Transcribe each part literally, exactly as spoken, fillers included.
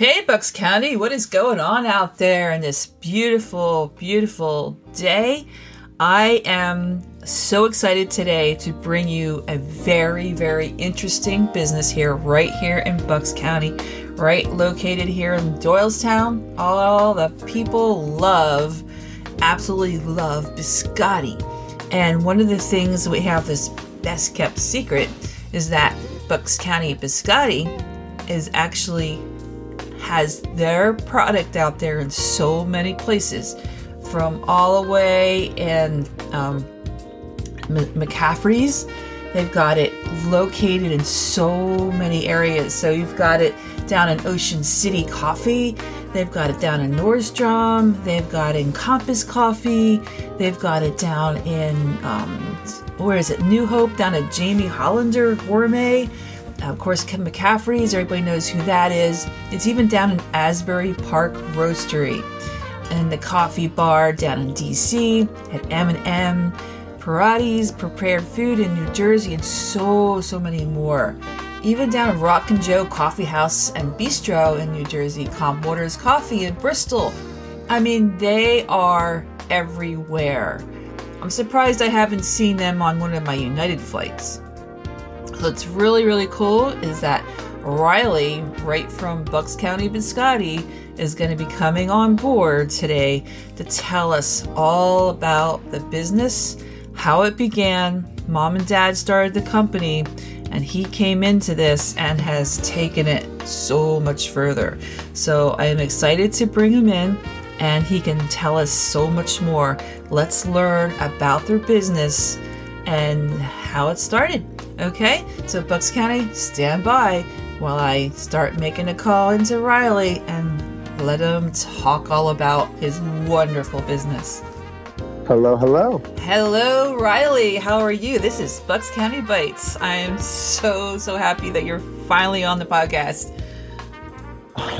Hey, Bucks County, what is going on out there in this beautiful, beautiful day? I am so excited today to bring you a very, very interesting business here, right here in Bucks County, right located here in Doylestown. All the people love, absolutely love biscotti. And one of the things we have this best kept secret is that Bucks County Biscotti is actually has their product out there in so many places. From Allaway and um, McCaffrey's, they've got it located in so many areas. So you've got it down in Ocean City Coffee, they've got it down in Nordstrom, they've got it in Compass Coffee, they've got it down in um, where is it? New Hope, down at Jamie Hollander Gourmet. Of course, McCaffrey's, everybody knows who that is. It's even down in Asbury Park Roastery. And the coffee bar down in D C, at M and M, Parati's, Prepared Food in New Jersey, and so, so many more. Even down at Rock and Joe Coffee House and Bistro in New Jersey, Calm Waters Coffee in Bristol. I mean, they are everywhere. I'm surprised I haven't seen them on one of my United flights. What's really, really cool is that Riley, right from Bucks County Biscotti, is going to be coming on board today to tell us all about the business, how it began. Mom and Dad started the company, and he came into this and has taken it so much further. So I am excited to bring him in, and he can tell us so much more. Let's learn about their business and how it started. Okay, so Bucks County, stand by while I start making a call into Riley and let him talk all about his wonderful business. Hello, hello. Hello, Riley. How are you? This is Bucks County Bites. I am so, so happy that you're finally on the podcast.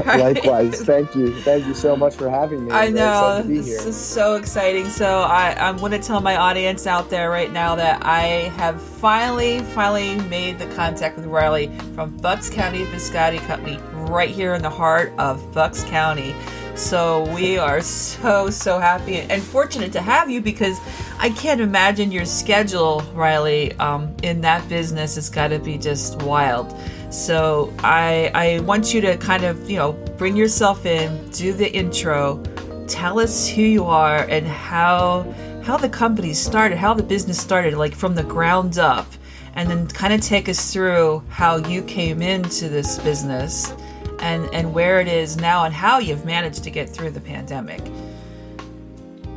Likewise. Thank you. Thank you so much for having me. I know. This is so exciting. So I, I'm going to tell my audience out there right now that I have finally, finally made the contact with Riley from Bucks County Biscotti Company right here in the heart of Bucks County. So we are so, so happy and fortunate to have you, because I can't imagine your schedule, Riley, um, in that business. It's got to be just wild. So I I want you to kind of, you know, bring yourself in, do the intro, tell us who you are and how how the company started, how the business started, like from the ground up, and then kind of take us through how you came into this business and, and where it is now and how you've managed to get through the pandemic.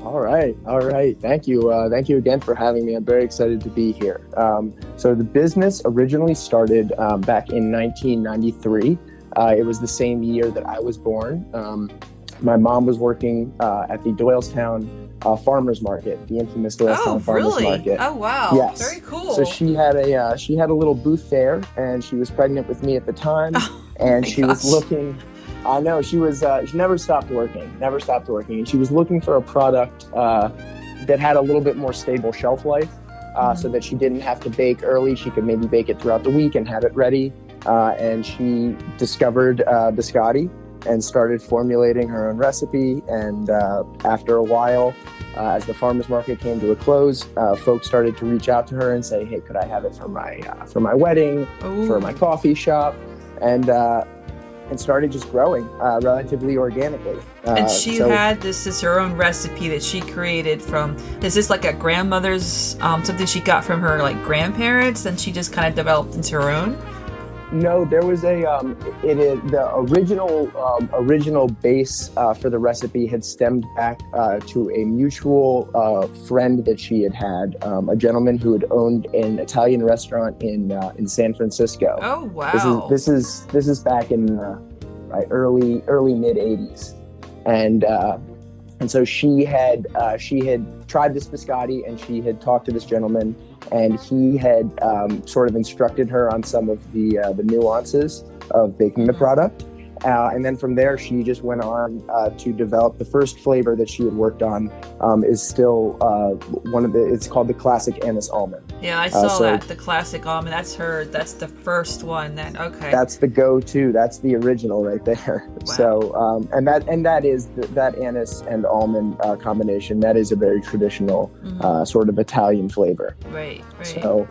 All right. All right. Thank you. Uh, thank you again for having me. I'm very excited to be here. Um, so the business originally started um, back in nineteen ninety-three. Uh, it was the same year that I was born. Um, my mom was working uh, at the Doylestown uh, Farmers Market, the infamous Doylestown oh, Farmers really? Market. Oh, wow. Yes. Very cool. So she had a uh, she had a little booth there, and she was pregnant with me at the time, oh, and she gosh. was looking... I uh, know she was. Uh, she never stopped working. Never stopped working, and she was looking for a product uh, that had a little bit more stable shelf life, uh, mm-hmm. so that she didn't have to bake early. She could maybe bake it throughout the week and have it ready. Uh, and she discovered uh, biscotti and started formulating her own recipe. And uh, after a while, uh, as the farmers market came to a close, uh, folks started to reach out to her and say, "Hey, could I have it for my uh, for my wedding, Ooh. for my coffee shop?" And uh, and started just growing uh, relatively organically. Uh, and she so, had, this is her own recipe that she created from, is this like a grandmother's, um, something she got from her like grandparents and she just kind of developed into her own? No, there was a, um, it is the original um, original base uh, for the recipe had stemmed back uh, to a mutual uh, friend that she had had, um, a gentleman who had owned an Italian restaurant in uh, in San Francisco. Oh wow! This is this is, this is back in uh, right, early early mid eighties, and uh, and so she had uh, she had tried this biscotti and she had talked to this gentleman. And he had um, sort of instructed her on some of the uh, the nuances of baking the product. Uh, and then from there, she just went on uh, to develop the first flavor that she had worked on. Um, is still uh, one of the. It's called the Classic Anise Almond. Yeah, I saw uh, so that the Classic Almond. That's her. That's the first one. That okay. That's the go-to. That's the original right there. Wow. So um, and that and that is the, that anise and almond uh, combination. That is a very traditional mm-hmm. uh, sort of Italian flavor. Right. Right. So.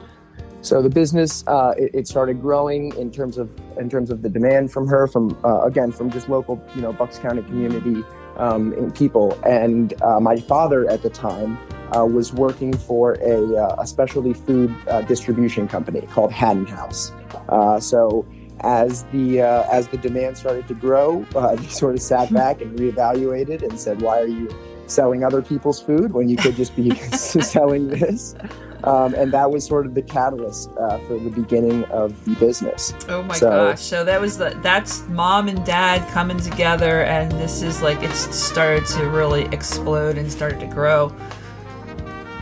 So the business, uh, it, it started growing in terms of in terms of the demand from her, from uh, again from just local, you know, Bucks County community um, and people. And uh, my father at the time uh, was working for a, uh, a specialty food uh, distribution company called Haddon House. Uh, so as the uh, as the demand started to grow, uh, they sort of sat back and reevaluated and said, "Why are you selling other people's food when you could just be selling this?" Um, and that was sort of the catalyst uh, for the beginning of the business. Oh my so, gosh! So that was the, that's mom and dad coming together, and this is like it's started to really explode and started to grow.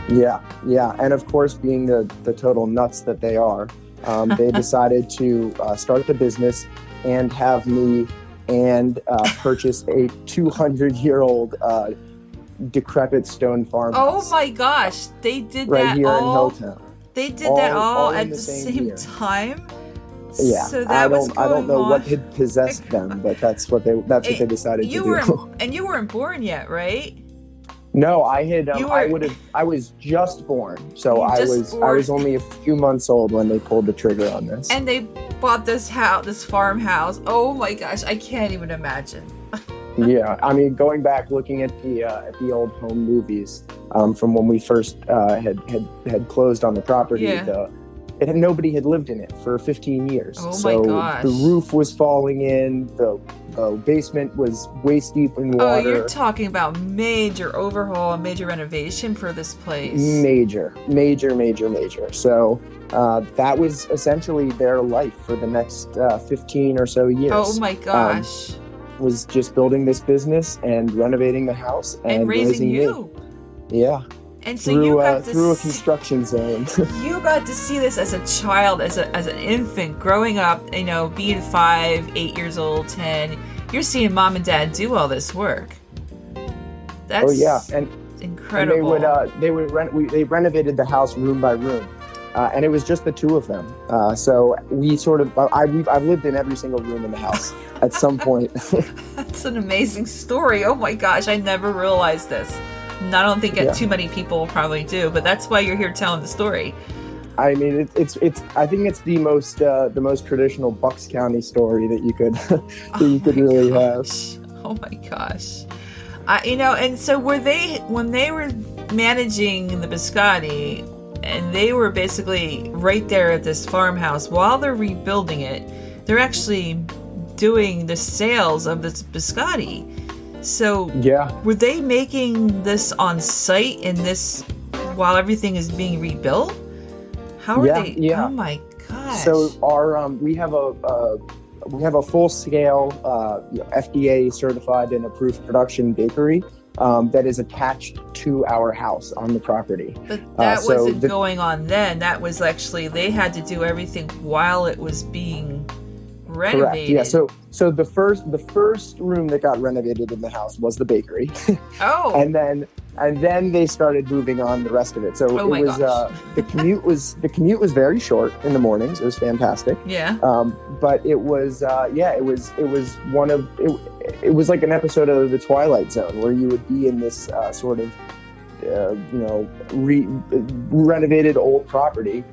Yeah, yeah, and of course, being the the total nuts that they are, um, they decided to uh, start the business and have me and uh, purchase a two hundred year old. Uh, decrepit stone farmhouse. Oh my gosh, they did right that here all in Helltown. They did all, that all, all at the same, same time. Yeah, so that I don't, was going I don't know on. What had possessed them, but that's what they that's what it, they decided you to were, do. And you weren't born yet, right? No, I had. Um, were, I would have. I was just born, so I was. Born. I was only a few months old when they pulled the trigger on this. And they bought this house, this farmhouse. Oh my gosh, I can't even imagine. Yeah, I mean, going back, looking at the uh, at the old home movies um, from when we first uh, had, had had closed on the property, yeah. the, it had, nobody had lived in it for fifteen years. Oh so my gosh. The roof was falling in, the, the basement was waist deep in water. Oh, you're talking about major overhaul and major renovation for this place. Major, major, major, major. So uh, that was essentially their life for the next uh, fifteen or so years. Oh my gosh. Um, was just building this business and renovating the house and, and raising, raising you. Me. Yeah. And so through, you got uh, to through a construction zone. You got to see this as a child, as a as an infant growing up, you know, being five, eight years old, ten. You're seeing mom and dad do all this work. That's oh yeah, and incredible. And they would uh, they would rent we, they renovated the house room by room. Uh, and it was just the two of them. Uh, so we sort of, I, we've, I've lived in every single room in the house at some point. That's an amazing story. Oh my gosh, I never realized this. And I don't think yeah. too many people probably do, but that's why you're here telling the story. I mean, it, it's, it's, I think it's the most, uh, the most traditional Bucks County story that you could, that oh you could really gosh. have. Oh my gosh. I, you know, and so were they, when they were managing the Biscotti, and they were basically right there at this farmhouse while they're rebuilding it, they're actually doing the sales of this biscotti. So yeah. were they making this on site in this while everything is being rebuilt? How were yeah, they? Yeah. Oh my gosh. So our um, we have a uh, we have a full scale uh, F D A certified and approved production bakery. Um, that is attached to our house on the property. But that uh, so wasn't the, going on then. That was actually, they had to do everything while it was being renovated. Correct. Yeah. So, so the first, the first room that got renovated in the house was the bakery. Oh. And then, and then they started moving on the rest of it. So oh it was uh, the commute was the commute was very short in the mornings. It was fantastic. Yeah. Um, but it was uh, yeah, it was it was one of it. It was like an episode of The Twilight Zone where you would be in this uh, sort of, uh, you know, re- renovated old property.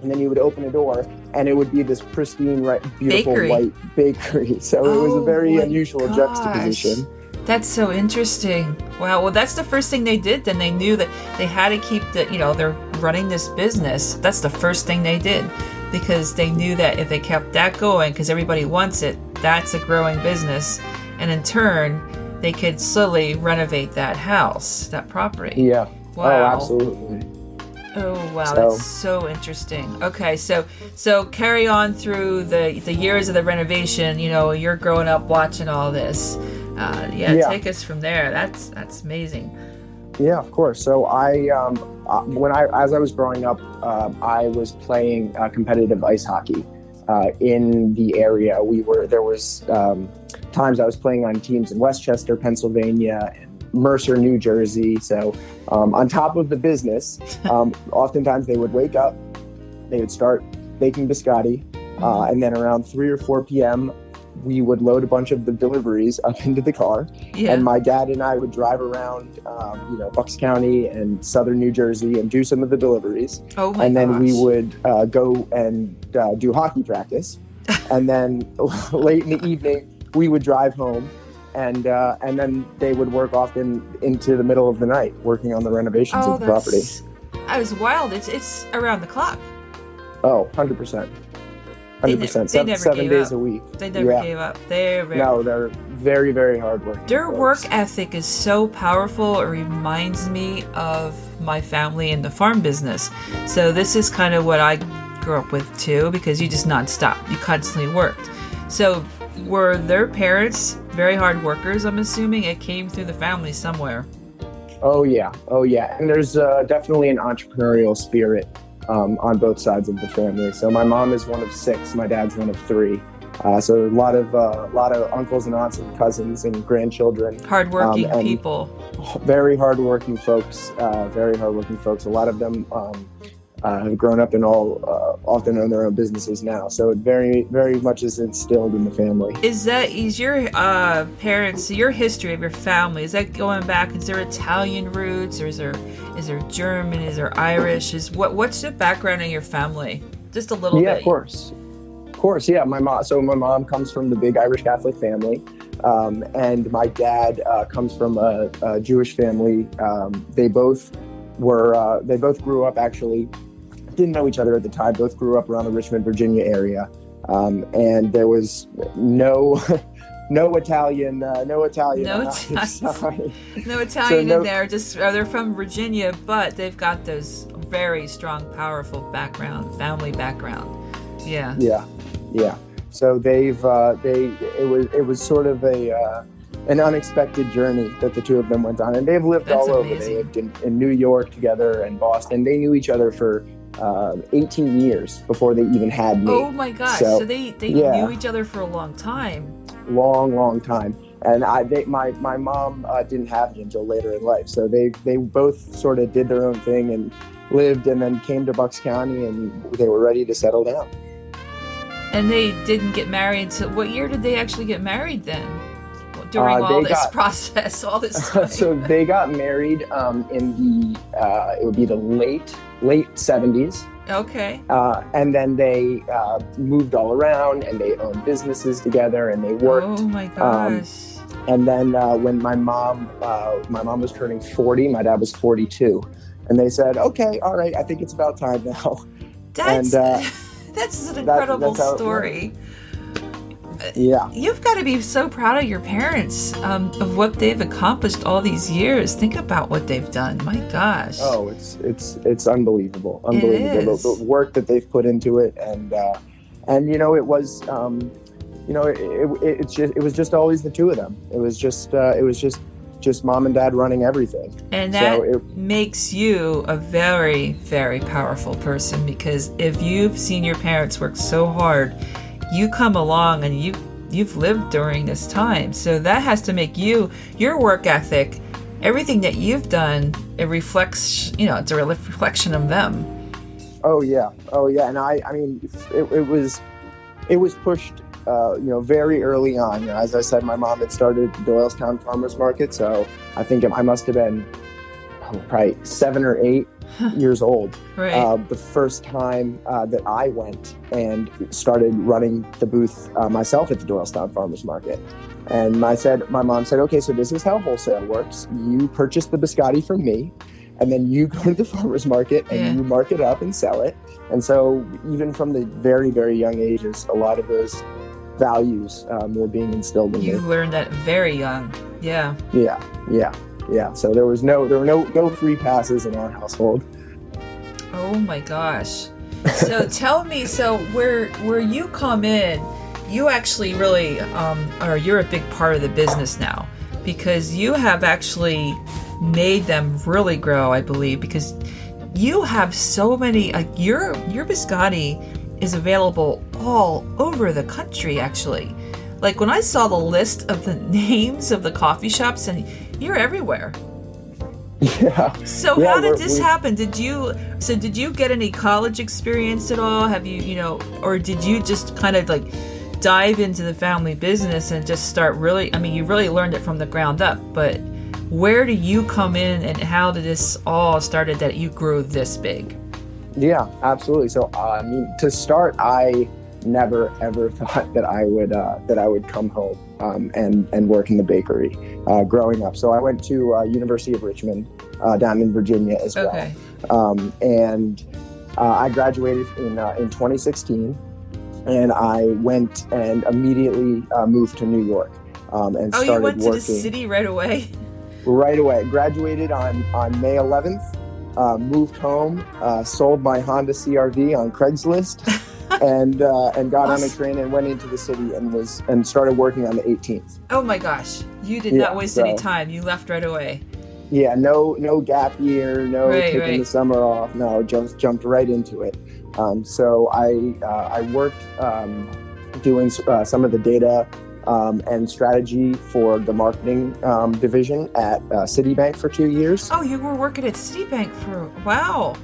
And then you would open a door and it would be this pristine, right, beautiful bakery. White bakery. So oh it was a very unusual gosh. juxtaposition. That's so interesting. Wow. Well, that's the first thing they did. Then they knew that they had to keep the, you know, they're running this business. That's the first thing they did because they knew that if they kept that going, because everybody wants it, that's a growing business. And in turn, they could slowly renovate that house, that property. Yeah. Wow. Oh, absolutely. Oh, wow. So. That's so interesting. Okay. So, so carry on through the, the years of the renovation, you know, you're growing up watching all this. Uh, yeah, yeah. Take us from there. That's, that's amazing. Yeah, of course. So I, um, when I, as I was growing up, uh, I was playing uh, competitive ice hockey uh, in the area. We were, there was, um, times I was playing on teams in Westchester, Pennsylvania, and Mercer, New Jersey. So um, on top of the business, um, oftentimes they would wake up, they would start baking biscotti, uh, and then around three or four p.m., we would load a bunch of the deliveries up into the car, yeah. and my dad and I would drive around, um, you know, Bucks County and southern New Jersey and do some of the deliveries. Oh my And then gosh. we would uh, go and uh, do hockey practice, and then late in the evening we would drive home, and uh, and then they would work off in, into the middle of the night working on the renovations oh, of the property. I was wild. It's it's around the clock. Oh, one hundred percent. Hundred percent. Seven, seven days up. a week. They never yeah. gave up. They're very no. They're very, very hard working. Their folks. work ethic is so powerful. It reminds me of my family in the farm business. So this is kind of what I grew up with too, because you just nonstop. You constantly worked. So were their parents very hard workers? I'm assuming it came through the family somewhere. Oh yeah. Oh yeah. And there's uh, definitely an entrepreneurial spirit. Um, on both sides of the family. So my mom is one of six. My dad's one of three. Uh, so a lot of uh, a lot of uncles and aunts and cousins and grandchildren. Hardworking um, and people. Very hardworking folks. Uh, very hardworking folks. A lot of them um, uh, have grown up and all uh, often own their own businesses now. So it very very much is instilled in the family. Is that is your uh, parents your history of your family? Is that going back? Is there Italian roots, or is there? Is there German? Is there Irish? Is what? What's the background in your family? Just a little yeah, bit. Yeah, of course, of course. Yeah, my mom. So my mom comes from the big Irish Catholic family, um, and my dad uh, comes from a, a Jewish family. Um, they both were. Uh, they both grew up actually. Didn't know each other at the time. Both grew up around the Richmond, Virginia area, um, and there was no. No Italian, uh, no Italian. No Italian. No Italian in there. Just they're from Virginia, but they've got those very strong, powerful background, family background. Yeah. Yeah, yeah. So they've uh, they it was it was sort of a uh, an unexpected journey that the two of them went on, and they've lived all over. They lived in, in New York together and Boston. They knew each other for. Uh, eighteen years before they even had me. Oh my gosh! So, so they, they yeah. knew each other for a long time. Long, long time. And I, they, my my mom uh, didn't have me until later in life. So they they both sort of did their own thing and lived, and then came to Bucks County, and they were ready to settle down. And they didn't get married. So what year did they actually get married then? During uh, all this got, process, all this time. So they got married um, in the uh, it would be the late. late seventies. Okay. Uh, and then they uh, moved all around, and they owned businesses together, and they worked. Oh my gosh. Um, and then uh, when my mom, uh, my mom was turning forty, my dad was forty-two, and they said, "Okay, all right, I think it's about time now." That's and, uh, that's an incredible that, that's story. Yeah. You've got to be so proud of your parents um, of what they've accomplished all these years. Think about what they've done. My gosh. Oh, it's it's it's unbelievable, unbelievable it the, the work that they've put into it, and uh, and you know it was, um, you know it, it, it it's just it was just always the two of them. It was just uh, it was just just mom and dad running everything. And that so it, makes you a very very powerful person, because if you've seen your parents work so hard. You come along and you you've lived during this time, so that has to make you your work ethic, everything that you've done. It reflects, you know, it's a reflection of them. Oh yeah, oh yeah, and I I mean it, it was it was pushed uh, you know very early on. You know, as I said, my mom had started the Doylestown Farmers Market, so I think I must have been oh, probably seven or eight. years old right. uh, the first time uh, that I went and started running the booth uh, myself at the Doylestown Farmers Market. And I said, my mom said, okay, so this is how wholesale works. You purchase the biscotti from me, and then you go to the farmers market and yeah. you mark it up and sell it. And so even from the very, very young ages, a lot of those values um, were being instilled in you. You learned that very young. Yeah. Yeah. Yeah. Yeah, so there was no, there were no, no free passes in our household. Oh my gosh! So tell me, so where where you come in, you actually really um, are you're a big part of the business now, because you have actually made them really grow, I believe, because you have so many. Like your your biscotti is available all over the country, actually. Like when I saw the list of the names of the coffee shops, and you're everywhere. Yeah. So yeah, how did this happen? Did you, so did you get any college experience at all? Have you, you know, or did you just kind of like dive into the family business and just start really, I mean, you really learned it from the ground up, but where do you come in and how did this all started that you grew this big? Yeah, absolutely. So, I um, mean, to start, I never ever thought that I would uh, that I would come home um, and and work in the bakery uh, growing up. So I went to uh, University of Richmond uh, down in Virginia as well, okay. um, and uh, I graduated in uh, in twenty sixteen, and I went and immediately uh, moved to New York um, and oh, started working. Oh, you went to the city right away? Right away. Graduated on on May eleventh. Uh, moved home, uh, sold my Honda C R V on Craigslist. And uh, and got awesome. on a train and went into the city and was and started working on the eighteenth. Oh my gosh, you did yeah, not waste so, any time. You left right away. Yeah, no no gap year, no right, taking right. the summer off. No, just jumped right into it. Um, so I uh, I worked um, doing uh, some of the data um, and strategy for the marketing um, division at uh, Citibank for two years. Oh, you were working at Citibank for wow.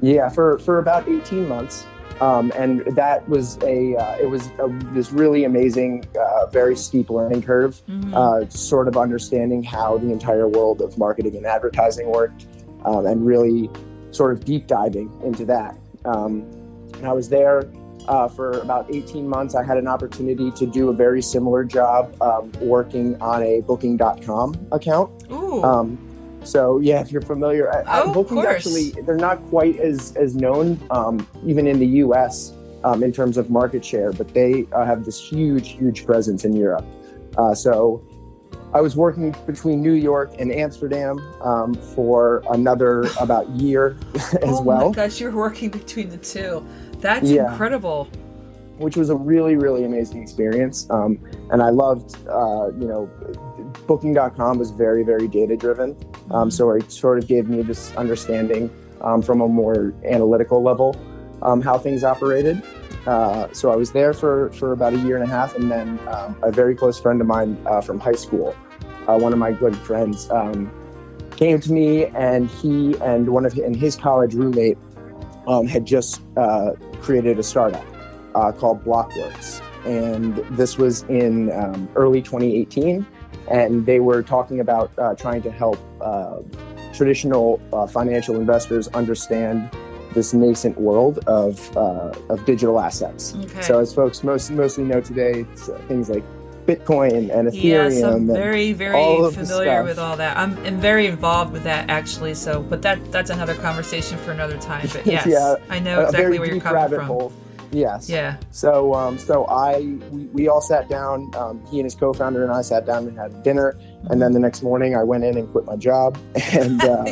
Yeah, for for about eighteen months. Um, and that was a, uh, it was a, this really amazing, uh, very steep learning curve, mm-hmm. uh, sort of understanding how the entire world of marketing and advertising worked, um, and really sort of deep diving into that. Um, and I was there uh, for about eighteen months. I had an opportunity to do a very similar job um, working on a Booking dot com account. Ooh. Um, So yeah, if you're familiar, oh, Booking's actually, they're not quite as, as known, um, even in the U S, um, in terms of market share, but they uh, have this huge, huge presence in Europe. Uh, so I was working between New York and Amsterdam um, for another about year as oh well. Oh my gosh, you're working between the two. That's yeah. incredible. Which was a really, really amazing experience. Um, and I loved, uh, you know, Booking dot com was very, very data-driven. Um, so it sort of gave me this understanding um, from a more analytical level um, how things operated. Uh, so I was there for, for about a year and a half. And then um, a very close friend of mine uh, from high school, uh, one of my good friends, um, came to me, and he and one of his, and his college roommate um, had just uh, created a startup uh, called Blockworks. And this was in um, early twenty eighteen. And they were talking about uh, trying to help uh, traditional uh, financial investors understand this nascent world of uh, of digital assets. Okay. So as folks most, mostly know today, it's uh, things like Bitcoin and Ethereum. Yes, I'm very, very familiar with all that. I'm, I'm very involved with that, actually. So, but that that's another conversation for another time. But yes, yeah, I know exactly where you're coming from. Hole. Yes. Yeah. So, um, so I, we, we all sat down, um, he and his co-founder and I sat down and had dinner. And then the next morning I went in and quit my job. And, uh,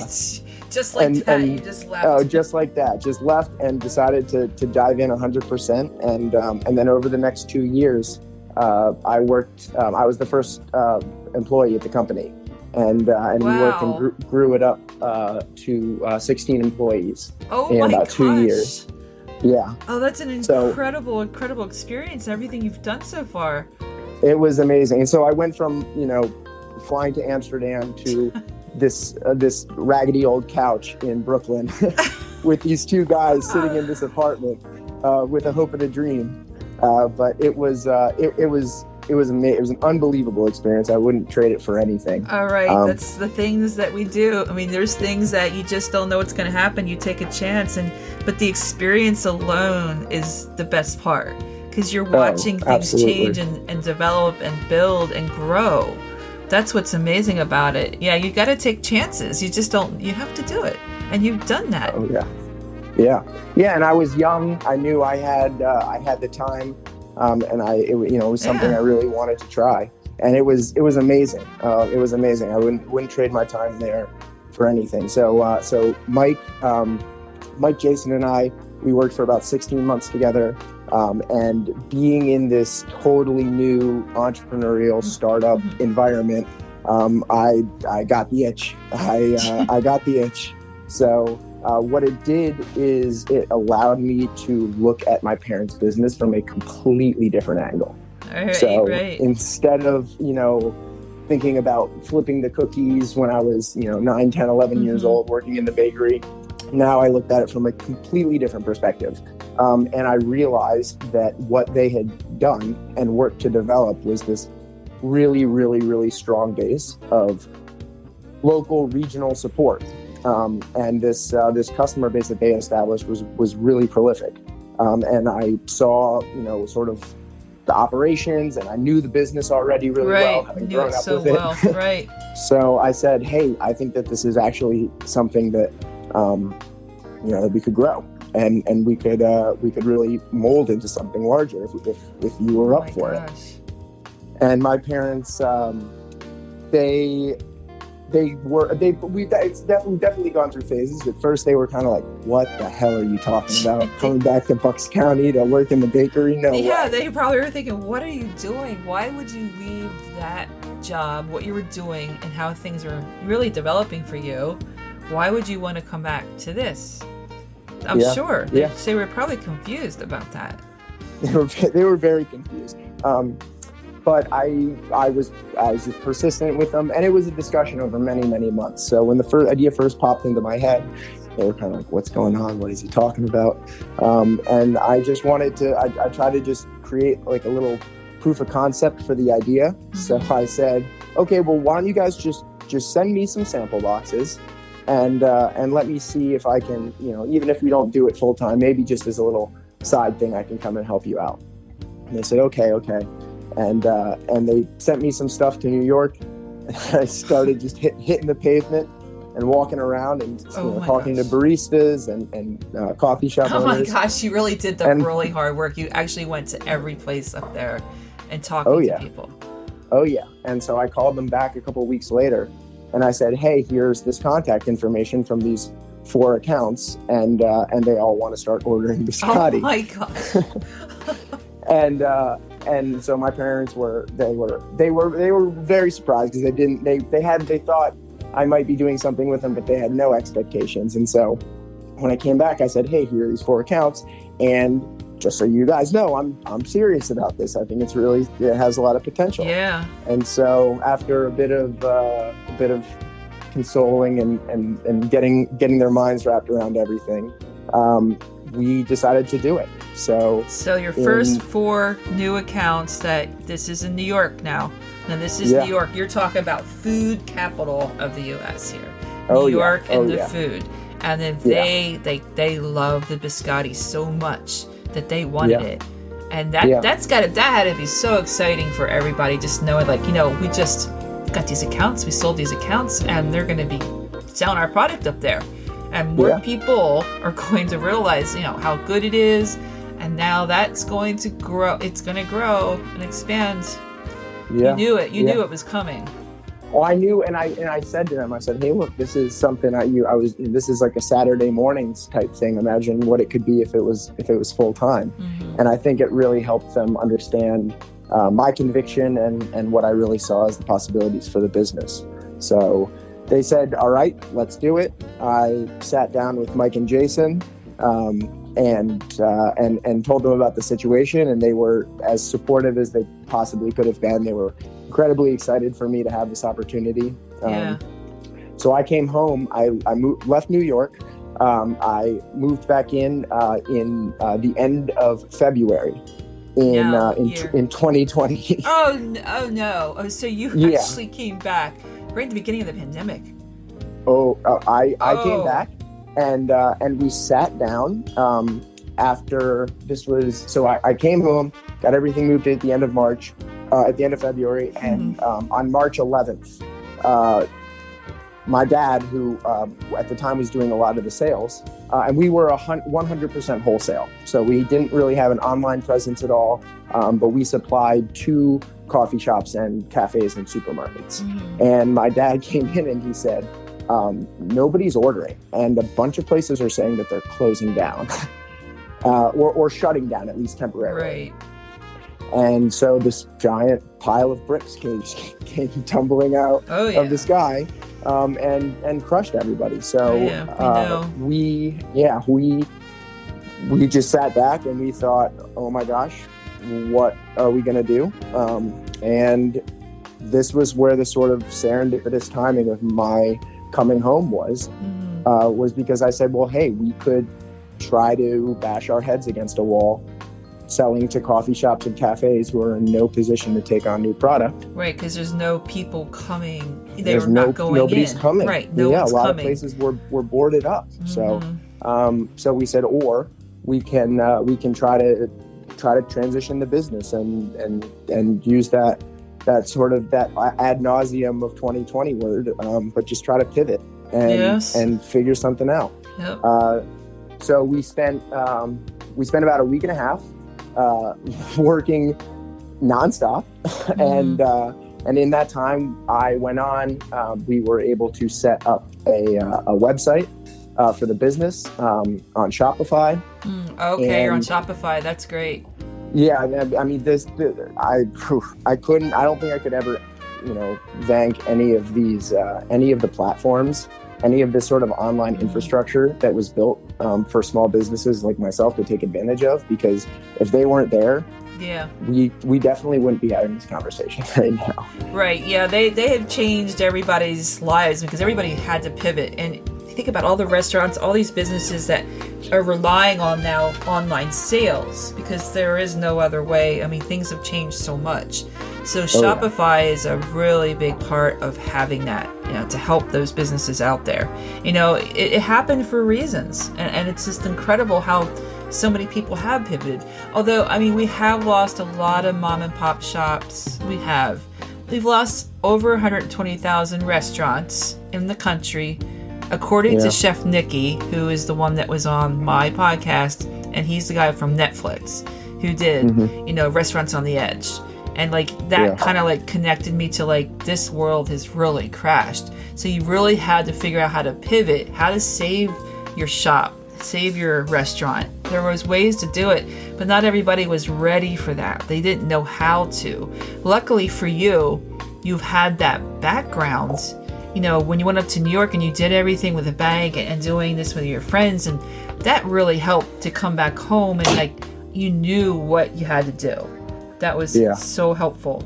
just like and, that, and, you just left. Oh, just like that. Just left and decided to, to dive in a hundred percent. And, um, and then over the next two years, uh, I worked, um, I was the first, uh, employee at the company, and, uh, and wow. we worked and grew, grew it up, uh, to, uh, sixteen employees oh in about gosh. two years. Yeah. Oh, that's an incredible, so, incredible experience. Everything you've done so far. It was amazing. And so I went from, you know, flying to Amsterdam to this uh, this raggedy old couch in Brooklyn with these two guys sitting in this apartment uh, with a hope and a dream. Uh, but it was uh, it, it was it was ama- it was an unbelievable experience. I wouldn't trade it for anything. All right, um, that's the things that we do. I mean, there's things that you just don't know what's going to happen. You take a chance, and but the experience alone is the best part because you're watching oh, things change and, and develop and build and grow. That's what's amazing about it. Yeah, you got to take chances. You just don't. You have to do it, and you've done that. Oh yeah, yeah, yeah. And I was young. I knew I had uh, I had the time. Um, and I, it, you know, it was something yeah. I really wanted to try, and it was, it was amazing. Uh, it was amazing. I wouldn't, wouldn't trade my time there for anything. So, uh, so Mike, um, Mike, Jason, and I, we worked for about sixteen months together. Um, and being in this totally new entrepreneurial startup mm-hmm. environment, um, I, I got the itch. I, uh, I got the itch. So. Uh, what it did is it allowed me to look at my parents' business from a completely different angle. Right, so right. Instead of, you know, thinking about flipping the cookies when I was, you know, nine, ten, eleven mm-hmm. years old working in the bakery, now I looked at it from a completely different perspective. Um, and I realized that what they had done and worked to develop was this really, really, really strong base of local regional support. Um, and this uh, this customer base that they established was was really prolific. Um, and I saw, you know, sort of the operations, and I knew the business already really right. well, having grown up so with well. it. Right. So I said, hey, I think that this is actually something that, um, you know, that we could grow. And and we could uh, we could really mold into something larger if if, if you were up oh for gosh. it. And my parents, um, they they were they we it's definitely definitely gone through phases. At first, they were kind of like, "What the hell are you talking about? Coming back to Bucks County to work in the bakery? No yeah, way." They probably were thinking, "What are you doing? Why would you leave that job? What you were doing and how things are really developing for you? Why would you want to come back to this?" I'm yeah. sure. Yeah. They were probably confused about that. They were they were very confused. Um, but I I was I was just persistent with them, and it was a discussion over many many months. So when the first idea first popped into my head, they were kind of like, "What's going on? What is he talking about?" Um, and I just wanted to. I, I tried to just create like a little proof of concept for the idea. Mm-hmm. So I said, "Okay, well, why don't you guys just just send me some sample boxes?" And uh, and let me see if I can, you know, even if we don't do it full time, maybe just as a little side thing, I can come and help you out. And they said, okay, okay. And uh, and they sent me some stuff to New York. And I started just hit, hitting the pavement and walking around and oh know, talking gosh. to baristas and, and uh, coffee shop oh owners. Oh my gosh, you really did the and, really hard work. You actually went to every place up there and talked oh, to yeah. people. Oh yeah. And so I called them back a couple of weeks later. And I said, hey, here's this contact information from these four accounts, and uh, and they all want to start ordering biscotti. Oh my god! and uh, and so my parents were they were they were they were very surprised because they didn't they they had they thought I might be doing something with them, but they had no expectations. And so when I came back, I said, hey, here are these four accounts, and just so you guys know, I'm I'm serious about this. I think it's really it has a lot of potential. Yeah. And so after a bit of uh, a bit of consoling and, and, and getting getting their minds wrapped around everything, um, we decided to do it. So so your in, first four new accounts that this is in New York now. Now this is yeah. New York. You're talking about food capital of the U S here. Oh, New yeah. York and oh, the yeah. food, and then they yeah. they they love the biscotti so much that they wanted yeah. it, and that yeah. that's got to that had to be so exciting for everybody, just knowing like, you know, we just got these accounts, we sold these accounts, and they're going to be selling our product up there, and more yeah. people are going to realize, you know, how good it is, and now that's going to grow. It's going to grow and expand. Yeah. You knew it. You yeah. knew it was coming. Well, I knew, and I and I said to them, I said, hey, look, this is something I you I was this is like a Saturday mornings type thing. Imagine what it could be if it was if it was full time. Mm-hmm. And I think it really helped them understand uh, my conviction and and what I really saw as the possibilities for the business. So they said, all right, let's do it. I sat down with Mike and Jason um, and uh, and and told them about the situation, and they were as supportive as they possibly could have been. They were incredibly excited for me to have this opportunity. Um, yeah. So I came home. I, I moved, left New York. Um, I moved back in uh, in uh, the end of February in no, uh, in, t- in twenty twenty. Oh no, oh no! Oh, so you yeah. actually came back right at the beginning of the pandemic. Oh, uh, I I oh. came back, and uh, and we sat down um, after this was. So I, I came home, got everything moved at the end of March. Uh, at the end of February, and um, on March eleventh, uh, my dad, who um, at the time was doing a lot of the sales, uh, and we were a hun- one hundred percent wholesale. So we didn't really have an online presence at all, um, but we supplied two coffee shops and cafes and supermarkets. Mm-hmm. And my dad came in and he said, um, nobody's ordering, and a bunch of places are saying that they're closing down uh, or, or shutting down, at least temporarily. Right. And so this giant pile of bricks came, came tumbling out oh, yeah. of the sky um, and, and crushed everybody. So oh, yeah. Uh, we, yeah, we, we just sat back and we thought, oh my gosh, what are we going to do? Um, and this was where the sort of serendipitous timing of my coming home was, mm-hmm. uh, was because I said, well, hey, we could try to bash our heads against a wall selling to coffee shops and cafes who are in no position to take on new product. Right, because there's no people coming. They there's were no, not going nobody's in. Nobody's coming. Right, no yeah, one's coming. Yeah, a lot coming. of places were, were boarded up. Mm-hmm. So um, so we said, or we can uh, we can try to try to transition the business and and, and use that that sort of that ad nauseum of twenty twenty word, um, but just try to pivot and yes. and figure something out. Yep. Uh, so we spent um, we spent about a week and a half Uh, working nonstop, mm-hmm. and uh, and in that time I went on. Uh, we were able to set up a uh, a website uh, for the business um, on Shopify. Mm, okay, and, you're on Shopify. That's great. Yeah, I, I mean this. I I couldn't. I don't think I could ever, you know, thank any of these, uh, any of the platforms, any of this sort of online infrastructure that was built um, for small businesses like myself to take advantage of, because if they weren't there, yeah, we we definitely wouldn't be having this conversation right now. Right, yeah, they, they have changed everybody's lives because everybody had to pivot. And think about all the restaurants, all these businesses that are relying on now online sales because there is no other way. I mean, things have changed so much. So oh, Shopify yeah. is a really big part of having that, you know, to help those businesses out there. You know, it, it happened for reasons, and, and it's just incredible how so many people have pivoted. Although, I mean, we have lost a lot of mom and pop shops. We have. We've lost over one hundred twenty thousand restaurants in the country, according yeah. to Chef Nicky, who is the one that was on my podcast, and he's the guy from Netflix who did, mm-hmm. you know, Restaurants on the Edge. And like that yeah. kind of like connected me to like this world has really crashed. So you really had to figure out how to pivot, how to save your shop, save your restaurant. There was ways to do it, but not everybody was ready for that. They didn't know how to. Luckily for you, you've had that background. You know, when you went up to New York and you did everything with a bag and doing this with your friends, and that really helped to come back home and like you knew what you had to do. That was yeah. so helpful.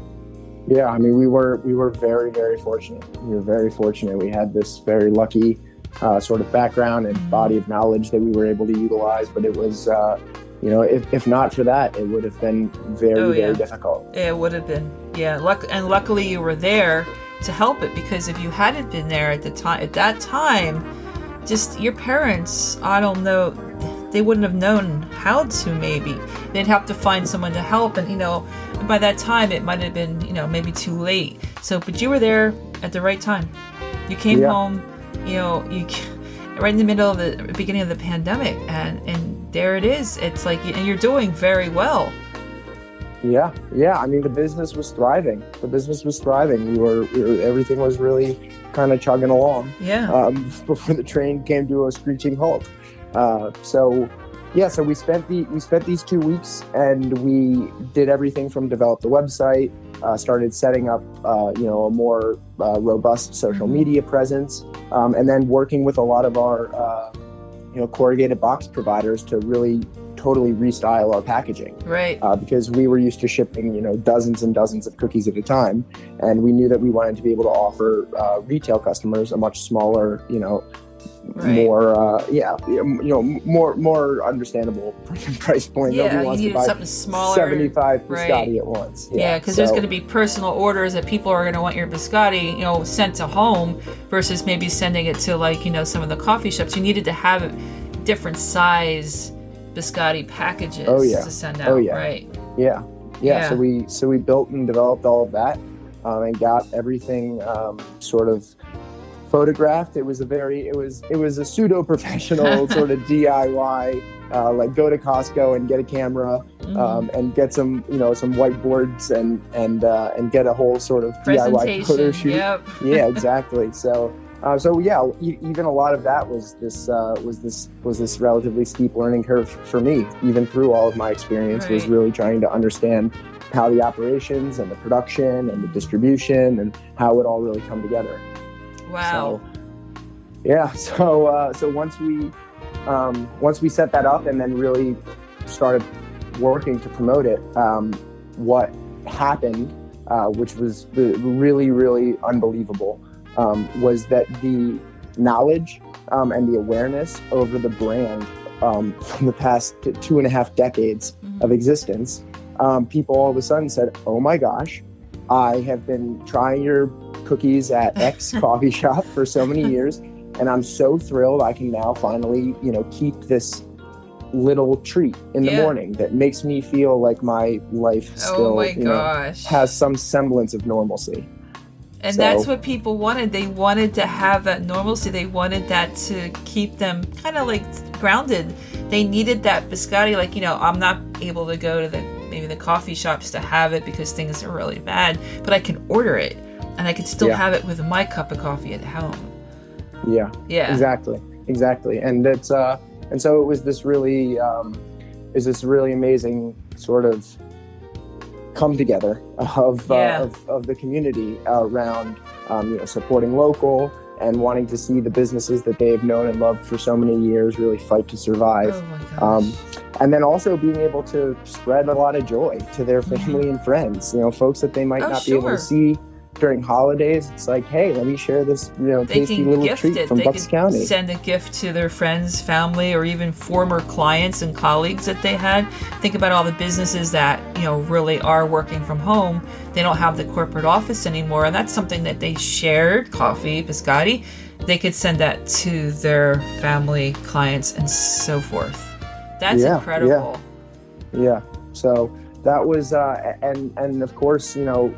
Yeah, I mean, we were we were very, very fortunate. We were very fortunate. We had this very lucky uh, sort of background and mm-hmm. body of knowledge that we were able to utilize. But it was, uh, you know, if, if not for that, it would have been very, oh, yeah. very difficult. It would have been, yeah. Luck- and luckily you were there to help it, because if you hadn't been there at the time, at that time, just your parents, I don't know, they wouldn't have known how to. Maybe they'd have to find someone to help, and you know, by that time it might have been, you know, maybe too late. So but you were there at the right time. You came yeah. home, you know, you right in the middle of the beginning of the pandemic, and and there it is. It's like, and you're doing very well. Yeah, yeah. I mean, the business was thriving. The business was thriving. We were, we were everything was really kind of chugging along. Yeah. Um, before the train came to a screeching halt. Uh, so, yeah. So we spent the we spent these two weeks, and we did everything from develop the website, uh, started setting up, uh, you know, a more uh, robust social mm-hmm. media presence, um, and then working with a lot of our, uh, you know, corrugated box providers to really totally restyle our packaging, right? Uh, because we were used to shipping, you know, dozens and dozens of cookies at a time, and we knew that we wanted to be able to offer uh, retail customers a much smaller, you know, right. more, uh, yeah, you know, more more understandable price point. Yeah, nobody wants you needed to buy something smaller, seventy-five right. biscotti at once. Yeah, because yeah, so. there's going to be personal orders that people are going to want your biscotti, you know, sent to home versus maybe sending it to like, you know, some of the coffee shops. You needed to have it different size biscotti packages oh, yeah. to send out, oh, yeah. right? Yeah. yeah, yeah. So we so we built and developed all of that, um, and got everything um, sort of photographed. It was a very it was it was a pseudo professional sort of D I Y, uh, like go to Costco and get a camera, mm-hmm. um, and get some you know some whiteboards and and uh, and get a whole sort of D I Y photo shoot. Yep. yeah, exactly. So. Uh, so yeah, e- even a lot of that was this uh, was this was this relatively steep learning curve for me. Even through all of my experience, right. was really trying to understand how the operations and the production and the distribution and how it all really come together. Wow. So, yeah. So uh, so once we um, once we set that up and then really started working to promote it, um, what happened, uh, which was really, really unbelievable, um, was that the knowledge um, and the awareness over the brand um, from the past two and a half decades mm-hmm. of existence, um, people all of a sudden said, oh my gosh, I have been trying your cookies at X coffee shop for so many years, and I'm so thrilled I can now finally, you know, keep this little treat in the yeah. morning that makes me feel like my life still oh my you gosh. know, has some semblance of normalcy. And so, that's what people wanted. They wanted to have that normalcy. They wanted that to keep them kind of like grounded. They needed that biscotti. Like, you know, I'm not able to go to the maybe the coffee shops to have it because things are really bad, but I can order it and I can still yeah. have it with my cup of coffee at home. Yeah, yeah, exactly. Exactly. And it's, uh, and so it was this really, um, is this really amazing sort of come together of, yeah. uh, of, of the community around, um, you know, supporting local and wanting to see the businesses that they've known and loved for so many years really fight to survive. Oh my gosh. Um, and then also being able to spread a lot of joy to their family mm-hmm. and friends, you know, folks that they might oh, not sure. be able to see during holidays. It's like, hey, let me share this, you know, they tasty little treat it. From they Bucks County. Send a gift to their friends, family, or even former clients and colleagues that they had. Think about all the businesses that, you know, really are working from home. They don't have the corporate office anymore, and that's something that they shared, coffee, biscotti. They could send that to their family, clients, and so forth. That's yeah, incredible. Yeah. yeah. So that was, uh, and and of course, you know,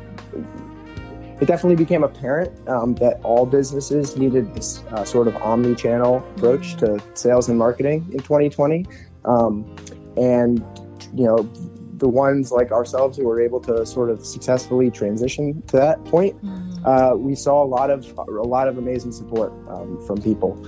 it definitely became apparent um, that all businesses needed this uh, sort of omni-channel approach mm-hmm. to sales and marketing in twenty twenty. Um, and, you know, the ones like ourselves who were able to sort of successfully transition to that point, mm-hmm. uh, we saw a lot of a lot of amazing support um, from people.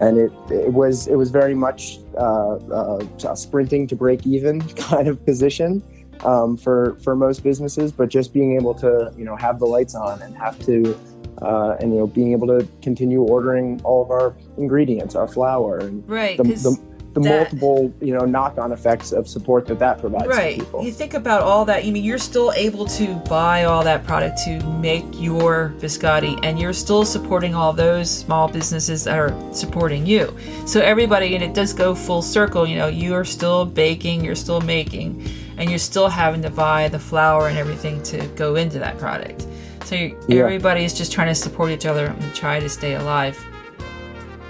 And it, it was it was very much uh, uh, sprinting to break even kind of position. Um, for, for most businesses, but just being able to, you know, have the lights on and have to, uh, and, you know, being able to continue ordering all of our ingredients, our flour, and right, the, the, the that, multiple, you know, knock-on effects of support that that provides right. to people. You think about all that. You mean, you're still able to buy all that product to make your biscotti, and you're still supporting all those small businesses that are supporting you. So everybody, and it does go full circle, you know, you are still baking, you're still making, and you're still having to buy the flour and everything to go into that product. So yeah. everybody is just trying to support each other and try to stay alive.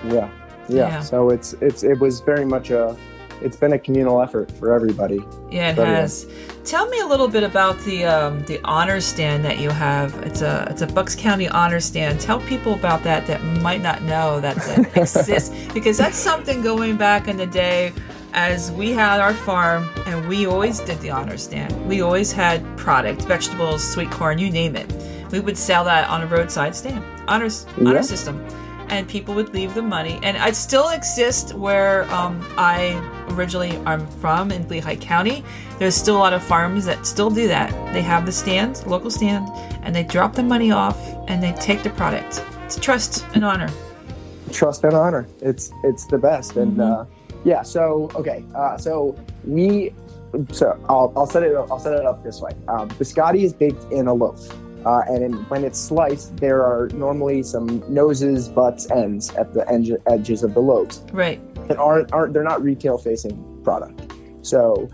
Yeah. yeah, yeah. So it's it's it was very much a, it's been a communal effort for everybody. Yeah, it has. Everyone. Tell me a little bit about the um, the honor stand that you have. It's a it's a Bucks County honor stand. Tell people about that that might not know that, that exists, because that's something going back in the day. As we had our farm, and we always did the honor stand. We always had product, vegetables, sweet corn, you name it. We would sell that on a roadside stand, honor, yeah. honor system. And people would leave the money. And it still exists where um, I originally am from in Lehigh County. There's still a lot of farms that still do that. They have the stand, local stand, and they drop the money off and they take the product. It's trust and honor. Trust and honor. It's, it's the best. And, mm-hmm. uh, Yeah. So okay. Uh, so we. So I'll I'll set it up, I'll set it up this way. Um, biscotti is baked in a loaf, uh, and in, when it's sliced, there are normally some noses, butts, ends at the enge- edges of the loaves. Right. That aren't aren't they're not retail facing product. So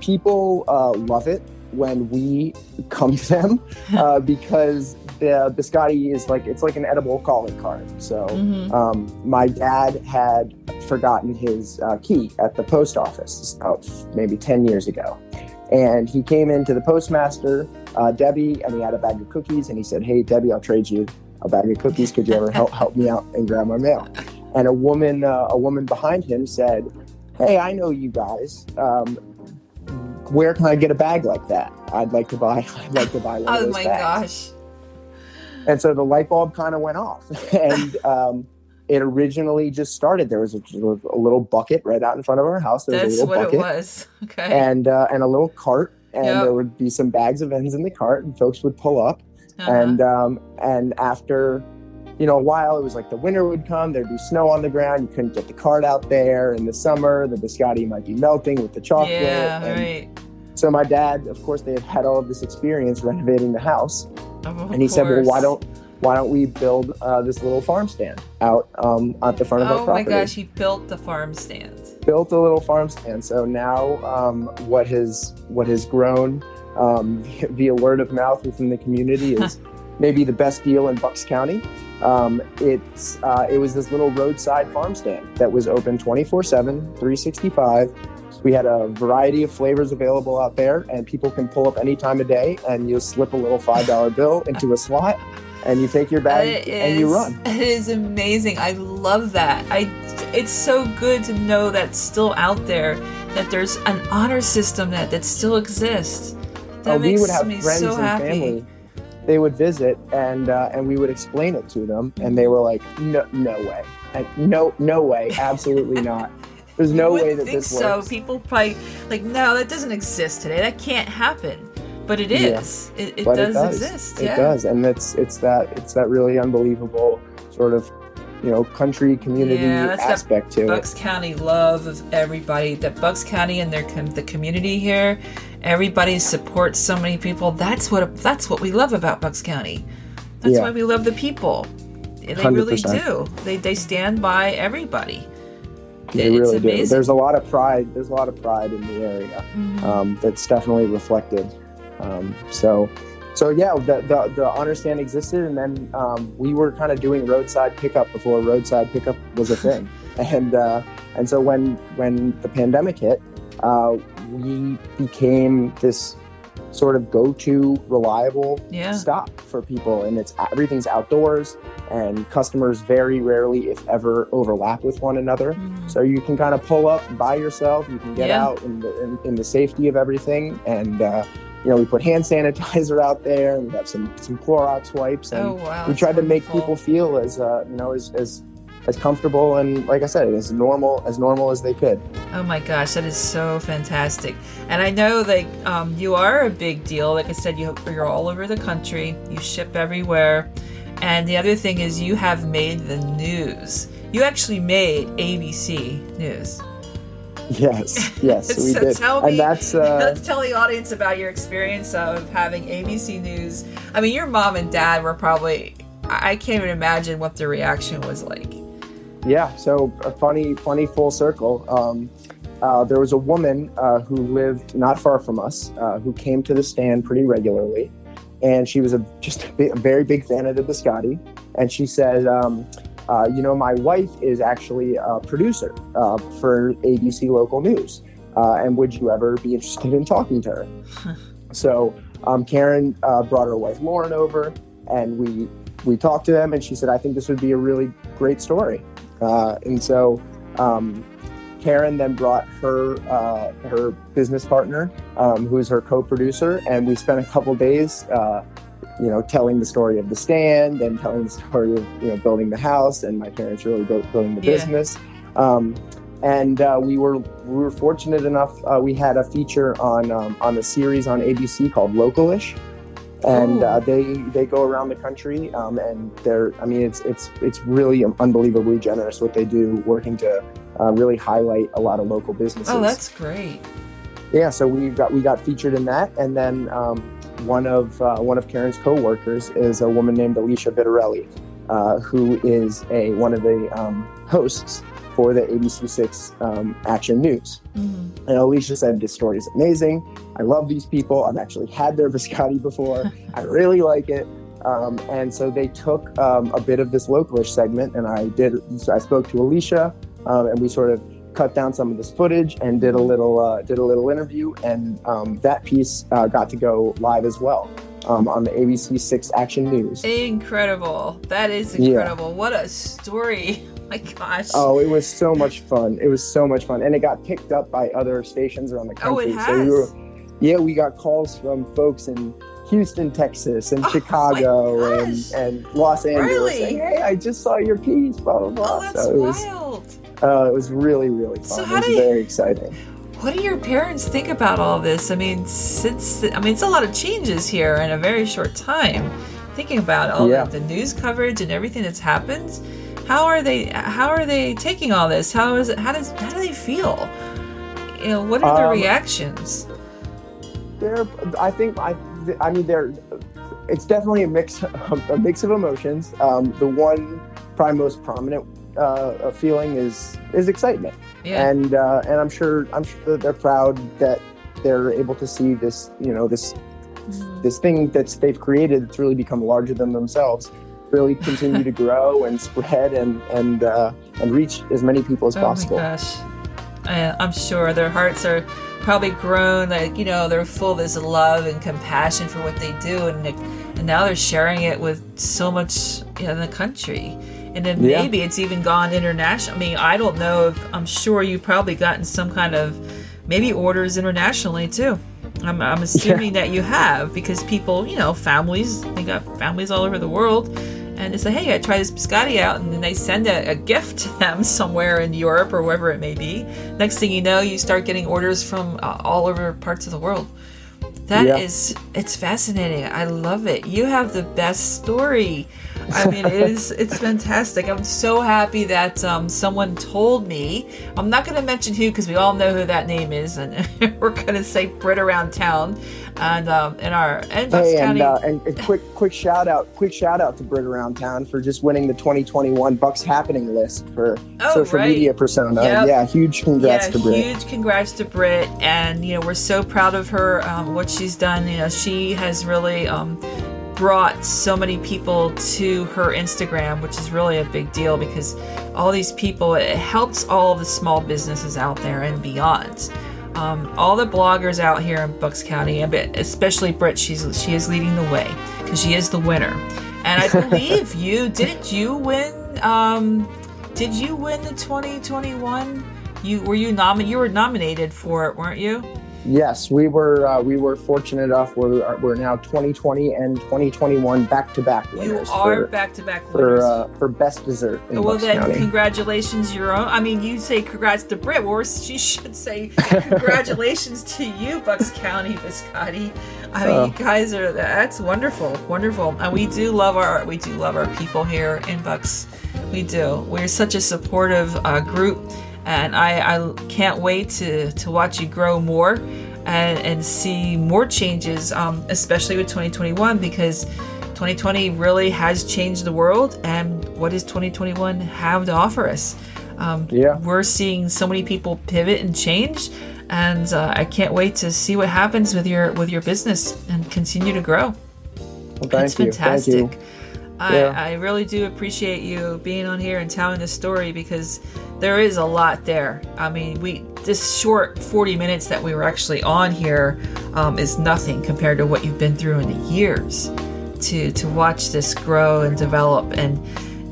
people uh, love it when we come to them uh, because the biscotti is like it's like an edible calling card. So mm-hmm. um, my dad had forgotten his uh, key at the post office about maybe ten years ago, and he came into the postmaster uh, Debbie, and he had a bag of cookies, and he said, "Hey Debbie, I'll trade you a bag of cookies. Could you ever help help me out and grab my mail?" And a woman uh, a woman behind him said, "Hey, I know you guys. Um, where can I get a bag like that? I'd like to buy. I'd like to buy one of those bags." Oh my gosh. And so the light bulb kind of went off, and um, it originally just started. There was a, a little bucket right out in front of our house. There was That's a little what bucket, it was. Okay. And uh, and a little cart, and yep. there would be some bags of ends in the cart, and folks would pull up, uh-huh. and um, and after, you know, a while, it was like the winter would come. There'd be snow on the ground. You couldn't get the cart out there. In the summer, the biscotti might be melting with the chocolate. Yeah, and, right. So my dad, of course, they had had all of this experience renovating the house. Oh, and he course. said, well, why don't why don't we build uh, this little farm stand out um, at the front of oh, our property? Oh my gosh, he built the farm stand. Built a little farm stand. So now um, what has what has grown um, via word of mouth within the community is maybe the best deal in Bucks County. Um, it's uh, it was this little roadside farm stand that was open twenty-four seven, three sixty-five. We had a variety of flavors available out there, and people can pull up any time of day, and you'll slip a little five dollar bill into a slot, and you take your bag is, and you run. It is amazing. I love that. I, it's so good to know that's still out there, that there's an honor system that, that still exists. That oh, makes we would have me friends so and happy. Family. They would visit, and uh, and we would explain it to them, and they were like, no, no way. Like, no, no way. Absolutely not. There's no way that this works. I think so. People probably like, no, that doesn't exist today. That can't happen. But it is. Yeah. It, it, but does it does exist. It yeah. does. And it's it's that it's that really unbelievable sort of, you know, country community yeah, aspect to it. Bucks County love of everybody. That Bucks County and their com- the community here, everybody supports so many people. That's what that's what we love about Bucks County. That's yeah. why we love the people. They one hundred percent. Really do. They they stand by everybody. They it's really amazing. do. There's a lot of pride. There's a lot of pride in the area mm-hmm. um, that's definitely reflected. Um, so, so yeah, the, the the honor stand existed, and then um, we were kind of doing roadside pickup before roadside pickup was a thing. and uh, and so when when the pandemic hit, uh, we became this sort of go-to reliable yeah. stop for people, and it's everything's outdoors, and customers very rarely, if ever, overlap with one another. Mm-hmm. So you can kind of pull up by yourself. You can get yeah. out in the in, in the safety of everything, and uh, you know, we put hand sanitizer out there, and we have some some Clorox wipes, and oh, wow. we tried That's to make wonderful. people feel as uh, you know as as as comfortable and, like I said, as normal as normal as they could. Oh my gosh, that is so fantastic. And I know that um, you are a big deal. Like I said, you, you're all over the country, you ship everywhere. And the other thing is you have made the news. You actually made A B C News. Yes, yes, so we did. Tell me, and that's, uh, let's tell the audience about your experience of having A B C News. I mean, your mom and dad were probably, I can't even imagine what their reaction was like. Yeah, so a funny, funny full circle. Um, uh, there was a woman uh, who lived not far from us, uh, who came to the stand pretty regularly, and she was a, just a, big, a very big fan of the biscotti. And she said, um, uh, you know, my wife is actually a producer uh, for A B C Local News, uh, and would you ever be interested in talking to her? So um, Karen uh, brought her wife Lauren over, and we we talked to them, and she said, I think this would be a really great story. Uh, and so um, Karen then brought her uh, her business partner, um, who is her co-producer, and we spent a couple days, uh, you know, telling the story of the stand and telling the story of, you know, building the house and my parents really built, building the yeah. business. Um, and uh, we were we were fortunate enough. Uh, we had a feature on um, on the series on A B C called Localish. And uh, they they go around the country, um, and they're I mean it's it's it's really unbelievably generous what they do, working to uh, really highlight a lot of local businesses. Oh, that's great. Yeah, so we got we got featured in that, and then um, one of uh, one of Karen's coworkers is a woman named Alicia Vitarelli, uh, who is a one of the um, hosts for the A B C six um, Action News. Mm-hmm. And Alicia said, this story is amazing. I love these people. I've actually had their biscotti before. I really like it. Um, and so they took um, a bit of this Localish segment, and I did. So I spoke to Alicia, um, and we sort of cut down some of this footage and did a little uh, did a little interview. And um, that piece uh, got to go live as well. Um, on the A B C six Action News. Incredible. That is incredible. Yeah. What a story. Oh my gosh. Oh, it was so much fun. It was so much fun. And it got picked up by other stations around the country. Oh, it has? So we were, yeah, we got calls from folks in Houston, Texas, and oh, Chicago, and, and Los Angeles. Really? Saying, hey, I just saw your piece, blah, blah, blah. Oh, that's so it was, wild. Uh, it was really, really fun. So how it was very you... exciting. What do your parents think about all this? I mean, since I mean, it's a lot of changes here in a very short time. Thinking about all yeah. the, the news coverage and everything that's happened, how are they? How are they taking all this? How is it? How does? How do they feel? You know, what are their um, reactions? There, I think I, I mean there. It's definitely a mix, a mix of emotions. Um, the one probably most prominent uh, feeling is is excitement, yeah. and uh, and I'm sure I'm sure that they're proud that they're able to see this, you know, this this thing that's they've created that's really become larger than themselves, really continue to grow and spread and and uh, and reach as many people as oh possible. My gosh. I, I'm sure their hearts are probably grown, like, you know, they're full of this love and compassion for what they do, and and now they're sharing it with so much in the country, and then yeah. maybe it's even gone international. I mean, I don't know if I'm sure you've probably gotten some kind of maybe orders internationally too. I'm I'm assuming yeah. that you have, because people, you know, families, they got families all over the world. And they say, hey, I tried this biscotti out, and then they send a, a gift to them somewhere in Europe or wherever it may be. Next thing you know, you start getting orders from uh, all over parts of the world. That yeah. is, it's fascinating. I love it. You have the best story. I mean, it is, it's fantastic. I'm so happy that um, someone told me. I'm not going to mention who, because we all know who that name is, and we're going to say Brit Around Town, and um, in our and Bucks hey, County. And, uh, and, and quick, quick shout out, quick shout out to Brit Around Town for just winning the twenty twenty-one Bucks Happening list for oh, social right. media persona. Yep. Yeah, huge congrats yeah, to Brit. Huge congrats to Brit, and you know we're so proud of her. Um, what she's done, you know, she has really. Um, brought so many people to her Instagram, which is really a big deal, because all these people, it helps all the small businesses out there and beyond. Um, all the bloggers out here in Bucks County, especially Brit, she's she is leading the way, because she is the winner. And I believe you, didn't you win, um, did you win the twenty twenty-one? You, were you, nomi- you were nominated for it, weren't you? Yes, we were uh, we were fortunate enough. We're, we're now twenty twenty and twenty twenty-one back-to-back winners. You are for, back-to-back winners. For, uh, for best dessert in Well, Bucks then, County. Congratulations, your own. I mean, you say congrats to Brit, or she should say congratulations to you, Bucks County Biscotti. I mean, uh, you guys are, that's wonderful, wonderful. And we do love our, we do love our people here in Bucks. We do. We're such a supportive uh, group. And I, I can't wait to, to watch you grow more and, and see more changes, um, especially with twenty twenty-one, because twenty twenty really has changed the world. And what does twenty twenty-one have to offer us? Um, yeah. We're seeing so many people pivot and change, and uh, I can't wait to see what happens with your with your business and continue to grow. Well, That's fantastic. Thank you. I, yeah. I really do appreciate you being on here and telling this story, because there is a lot there. I mean, we this short forty minutes that we were actually on here um, is nothing compared to what you've been through in the years to to watch this grow and develop. And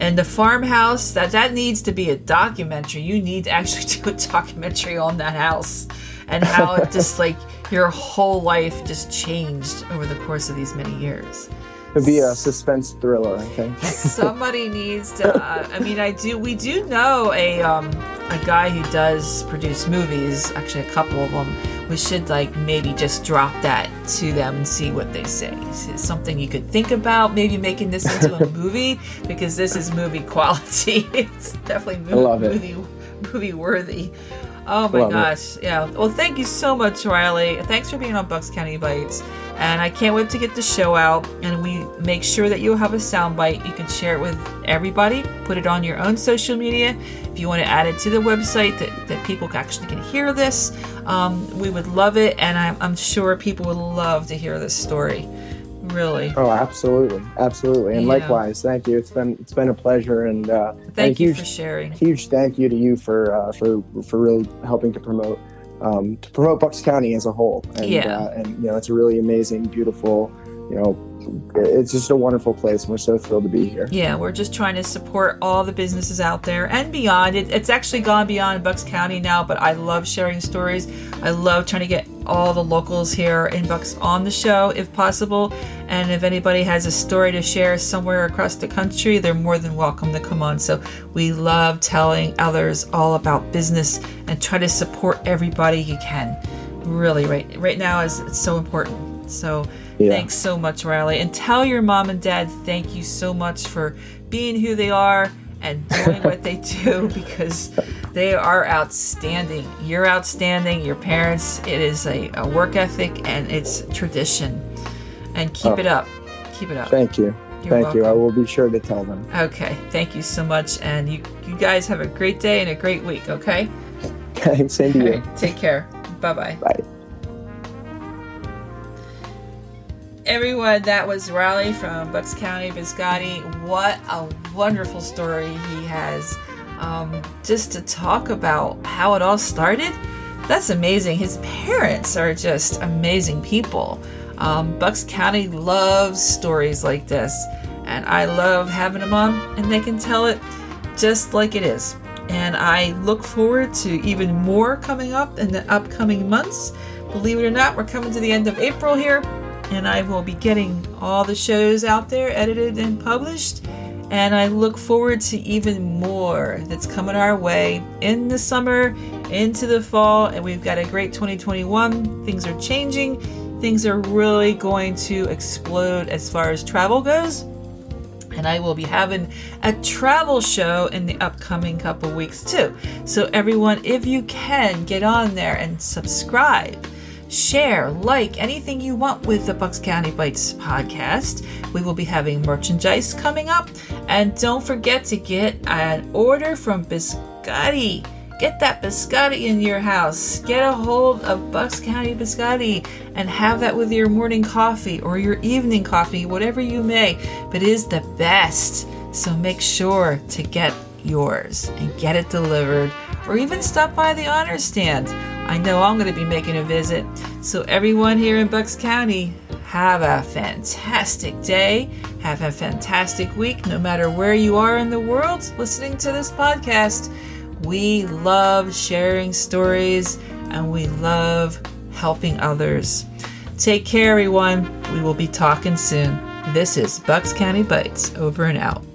and the farmhouse, that, that needs to be a documentary. You need to actually do a documentary on that house and how it just like your whole life just changed over the course of these many years. It'd be a suspense thriller, I think. Somebody needs to. Uh, I mean, I do. We do know a um, a guy who does produce movies. Actually, a couple of them. We should like maybe just drop that to them and see what they say. It's something you could think about. Maybe making this into a movie, because this is movie quality. It's definitely movie I love it. movie movie worthy. Oh my love gosh! It. Yeah. Well, thank you so much, Riley. Thanks for being on Bucks County Bites. And I can't wait to get the show out, and we make sure that you have a soundbite. You can share it with everybody, put it on your own social media. If you want to add it to the website that, that people actually can hear this, um, we would love it. And I'm, I'm sure people would love to hear this story, really. Oh, absolutely. Absolutely. And yeah. likewise, thank you. It's been, it's been a pleasure. And uh, thank, thank you huge, for sharing. Huge thank you to you for, uh, for, for really helping to promote Um, to promote Bucks County as a whole, and, yeah. uh, and you know, it's a really amazing, beautiful, you know, it's just a wonderful place, and we're so thrilled to be here. Yeah, we're just trying to support all the businesses out there and beyond. It, it's actually gone beyond Bucks County now, but I love sharing stories. I love trying to get all the locals here in Bucks on the show, if possible. And if anybody has a story to share somewhere across the country, they're more than welcome to come on. So we love telling others all about business and try to support everybody you can. Really, right right now is it's so important. So yeah. Thanks so much, Riley. And tell your mom and dad thank you so much for being who they are and doing what they do, because They are outstanding. You're outstanding. Your parents. It is a, a work ethic and it's tradition. And keep oh. it up. Keep it up. Thank you. You're Thank welcome. you. I will be sure to tell them. Okay. Thank you so much. And you, you guys have a great day and a great week, okay? Thanks, same to you. Right. Take care. Bye-bye. Bye. Everyone, that was Riley from Bucks County Biscotti. What a wonderful story he has. Um, just to talk about how it all started, that's amazing. His parents are just amazing people. Um, Bucks County loves stories like this, and I love having them on, and they can tell it just like it is. And I look forward to even more coming up in the upcoming months. Believe it or not, we're coming to the end of April here, and I will be getting all the shows out there edited and published. And I look forward to even more that's coming our way in the summer, into the fall, and we've got a great twenty twenty-one. Things are changing. Things are really going to explode as far as travel goes. And I will be having a travel show in the upcoming couple weeks too. So everyone, if you can, get on there and subscribe, share, like, anything you want with the Bucks County Bites podcast. We will be having merchandise coming up. And don't forget to get an order from Biscotti. Get that biscotti in your house. Get a hold of Bucks County Biscotti and have that with your morning coffee or your evening coffee, whatever you may. But it is the best. So make sure to get yours and get it delivered, or even stop by the honor stand. I know I'm going to be making a visit. So everyone here in Bucks County, have a fantastic day. Have a fantastic week, no matter where you are in the world listening to this podcast. We love sharing stories and we love helping others. Take care, everyone. We will be talking soon. This is Bucks County Bites, over and out.